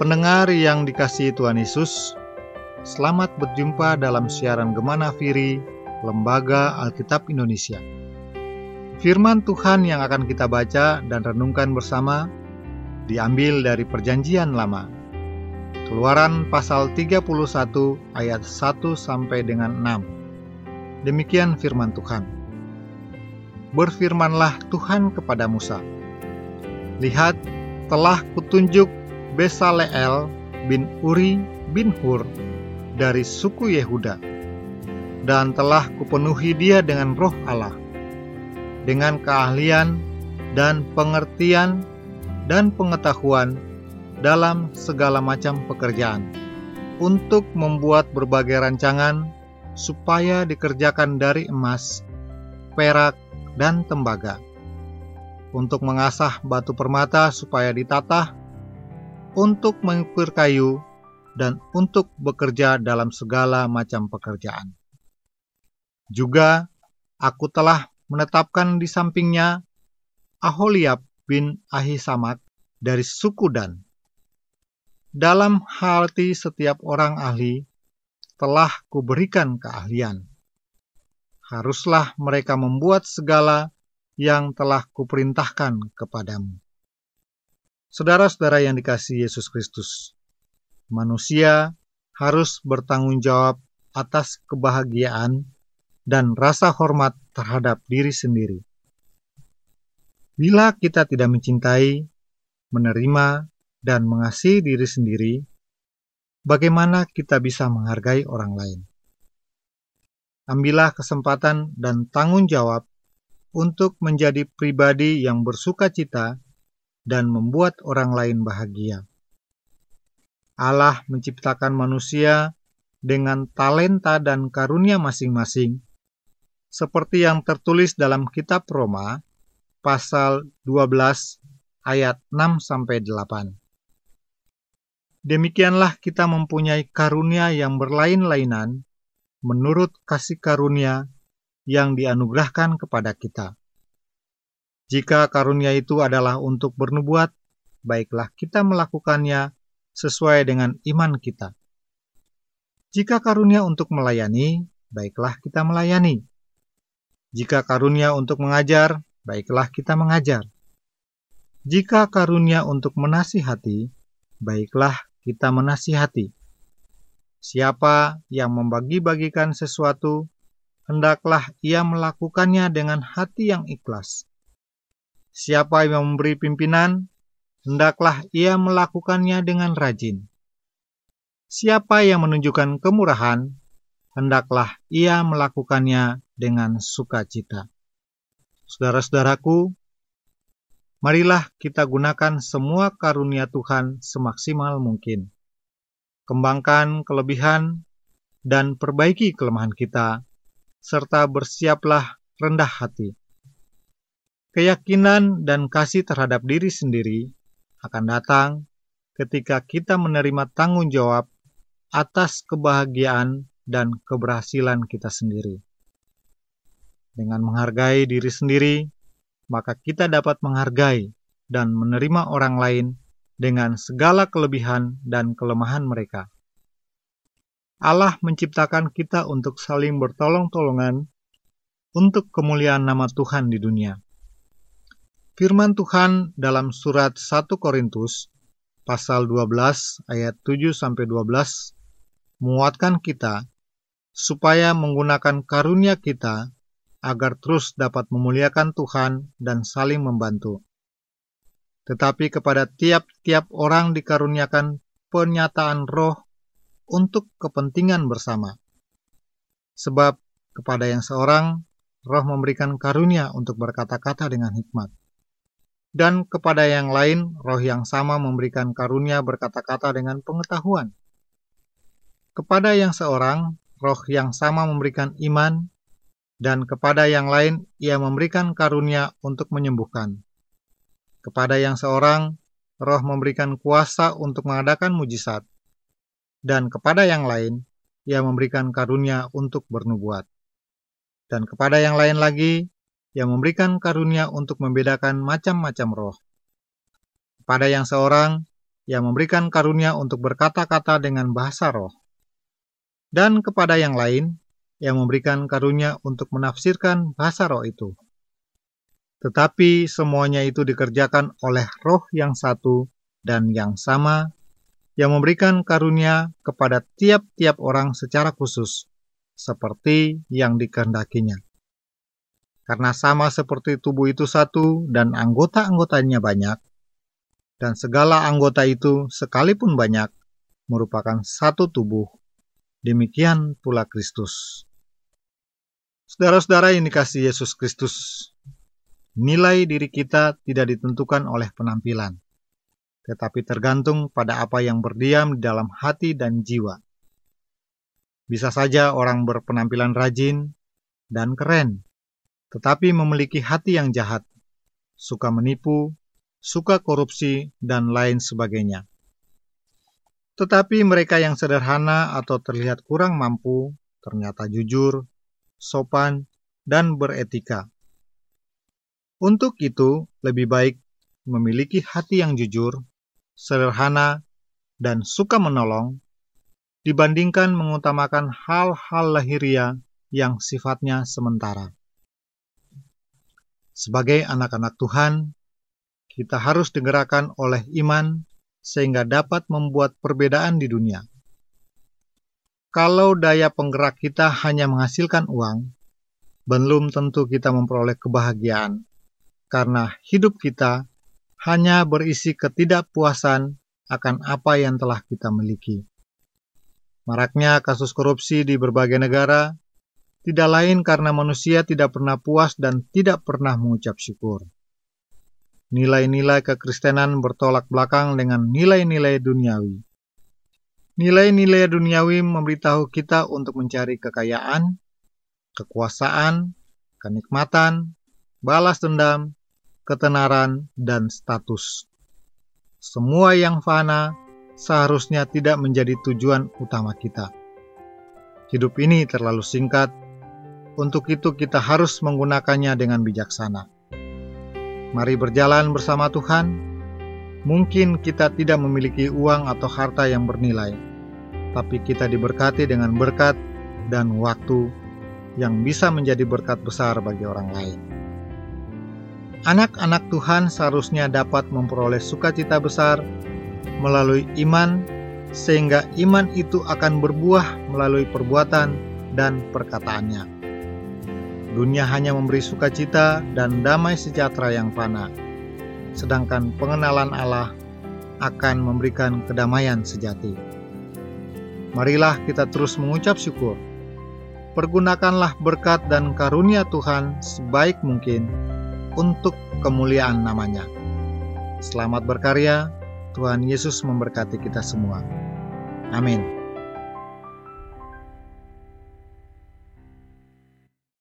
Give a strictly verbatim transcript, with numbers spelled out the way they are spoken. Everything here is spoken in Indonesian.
Pendengar yang dikasihi Tuhan Yesus, selamat berjumpa dalam siaran Gema Nafiri Lembaga Alkitab Indonesia. Firman Tuhan yang akan kita baca dan renungkan bersama diambil dari Perjanjian Lama. Keluaran pasal tiga puluh satu ayat satu sampai dengan enam. Demikian firman Tuhan. Berfirmanlah Tuhan kepada Musa. Lihat, telah kutunjuk Besaleel bin Uri bin Hur dari suku Yehuda, dan telah kupenuhi dia dengan roh Allah, dengan keahlian dan pengertian dan pengetahuan dalam segala macam pekerjaan, untuk membuat berbagai rancangan supaya dikerjakan dari emas, perak, dan tembaga, untuk mengasah batu permata supaya ditatah, untuk mengukir kayu, dan untuk bekerja dalam segala macam pekerjaan. Juga aku telah menetapkan di sampingnya Aholiab bin Ahisamad dari suku Dan. Dalam hati setiap orang ahli telah kuberikan keahlian. Haruslah mereka membuat segala yang telah kuperintahkan kepadamu. Saudara-saudara yang dikasihi Yesus Kristus, manusia harus bertanggung jawab atas kebahagiaan dan rasa hormat terhadap diri sendiri. Bila kita tidak mencintai, menerima, dan mengasihi diri sendiri, bagaimana kita bisa menghargai orang lain? Ambillah kesempatan dan tanggung jawab untuk menjadi pribadi yang bersukacita dan membuat orang lain bahagia. Allah menciptakan manusia dengan talenta dan karunia masing-masing, seperti yang tertulis dalam kitab Roma, pasal dua belas, ayat enam sampai delapan. Demikianlah kita mempunyai karunia yang berlain-lainan menurut kasih karunia yang dianugerahkan kepada kita. Jika karunia itu adalah untuk bernubuat, baiklah kita melakukannya sesuai dengan iman kita. Jika karunia untuk melayani, baiklah kita melayani. Jika karunia untuk mengajar, baiklah kita mengajar. Jika karunia untuk menasihati, baiklah kita menasihati. Siapa yang membagi-bagikan sesuatu, hendaklah ia melakukannya dengan hati yang ikhlas. Siapa yang memberi pimpinan, hendaklah ia melakukannya dengan rajin. Siapa yang menunjukkan kemurahan, hendaklah ia melakukannya dengan sukacita. Saudara-saudaraku, marilah kita gunakan semua karunia Tuhan semaksimal mungkin. Kembangkan kelebihan dan perbaiki kelemahan kita, serta bersiaplah rendah hati. Keyakinan dan kasih terhadap diri sendiri akan datang ketika kita menerima tanggung jawab atas kebahagiaan dan keberhasilan kita sendiri. Dengan menghargai diri sendiri, maka kita dapat menghargai dan menerima orang lain dengan segala kelebihan dan kelemahan mereka. Allah menciptakan kita untuk saling bertolong-tolongan untuk kemuliaan nama Tuhan di dunia. Firman Tuhan dalam surat satu Korintus pasal dua belas ayat tujuh sampai dua belas menguatkan kita supaya menggunakan karunia kita agar terus dapat memuliakan Tuhan dan saling membantu. Tetapi kepada tiap-tiap orang dikaruniakan penyataan roh untuk kepentingan bersama. Sebab kepada yang seorang, roh memberikan karunia untuk berkata-kata dengan hikmat. Dan kepada yang lain, roh yang sama memberikan karunia berkata-kata dengan pengetahuan. Kepada yang seorang, roh yang sama memberikan iman, dan kepada yang lain, ia memberikan karunia untuk menyembuhkan. Kepada yang seorang, roh memberikan kuasa untuk mengadakan mujizat, dan kepada yang lain, ia memberikan karunia untuk bernubuat. Dan kepada yang lain lagi, yang memberikan karunia untuk membedakan macam-macam roh. Kepada yang seorang, yang memberikan karunia untuk berkata-kata dengan bahasa roh, dan kepada yang lain yang memberikan karunia untuk menafsirkan bahasa roh itu. Tetapi semuanya itu dikerjakan oleh roh yang satu dan yang sama, yang memberikan karunia kepada tiap-tiap orang secara khusus, seperti yang dikehendakinya. Karena sama seperti tubuh itu satu dan anggota-anggotanya banyak, dan segala anggota itu sekalipun banyak, merupakan satu tubuh, demikian pula Kristus. Saudara-saudara yang dikasihi Yesus Kristus, nilai diri kita tidak ditentukan oleh penampilan, tetapi tergantung pada apa yang berdiam di dalam hati dan jiwa. Bisa saja orang berpenampilan rajin dan keren, tetapi memiliki hati yang jahat, suka menipu, suka korupsi, dan lain sebagainya. Tetapi mereka yang sederhana atau terlihat kurang mampu, ternyata jujur, sopan, dan beretika. Untuk itu, lebih baik memiliki hati yang jujur, sederhana, dan suka menolong, dibandingkan mengutamakan hal-hal lahiriah yang sifatnya sementara. Sebagai anak-anak Tuhan, kita harus digerakkan oleh iman sehingga dapat membuat perbedaan di dunia. Kalau daya penggerak kita hanya menghasilkan uang, belum tentu kita memperoleh kebahagiaan. Karena hidup kita hanya berisi ketidakpuasan akan apa yang telah kita miliki. Maraknya kasus korupsi di berbagai negara tidak lain karena manusia tidak pernah puas dan tidak pernah mengucap syukur. Nilai-nilai kekristenan bertolak belakang dengan nilai-nilai duniawi. Nilai-nilai duniawi memberitahu kita untuk mencari kekayaan, kekuasaan, kenikmatan, balas dendam, ketenaran, dan status. Semua yang fana seharusnya tidak menjadi tujuan utama kita. Hidup ini terlalu singkat, untuk itu kita harus menggunakannya dengan bijaksana. Mari berjalan bersama Tuhan. Mungkin kita tidak memiliki uang atau harta yang bernilai, tapi kita diberkati dengan berkat dan waktu yang bisa menjadi berkat besar bagi orang lain. Anak-anak Tuhan seharusnya dapat memperoleh sukacita besar melalui iman, sehingga iman itu akan berbuah melalui perbuatan dan perkataannya. Dunia hanya memberi sukacita dan damai sejahtera yang fana, sedangkan pengenalan Allah akan memberikan kedamaian sejati. Marilah kita terus mengucap syukur. Pergunakanlah berkat dan karunia Tuhan sebaik mungkin untuk kemuliaan namanya. Selamat berkarya, Tuhan Yesus memberkati kita semua. Amin.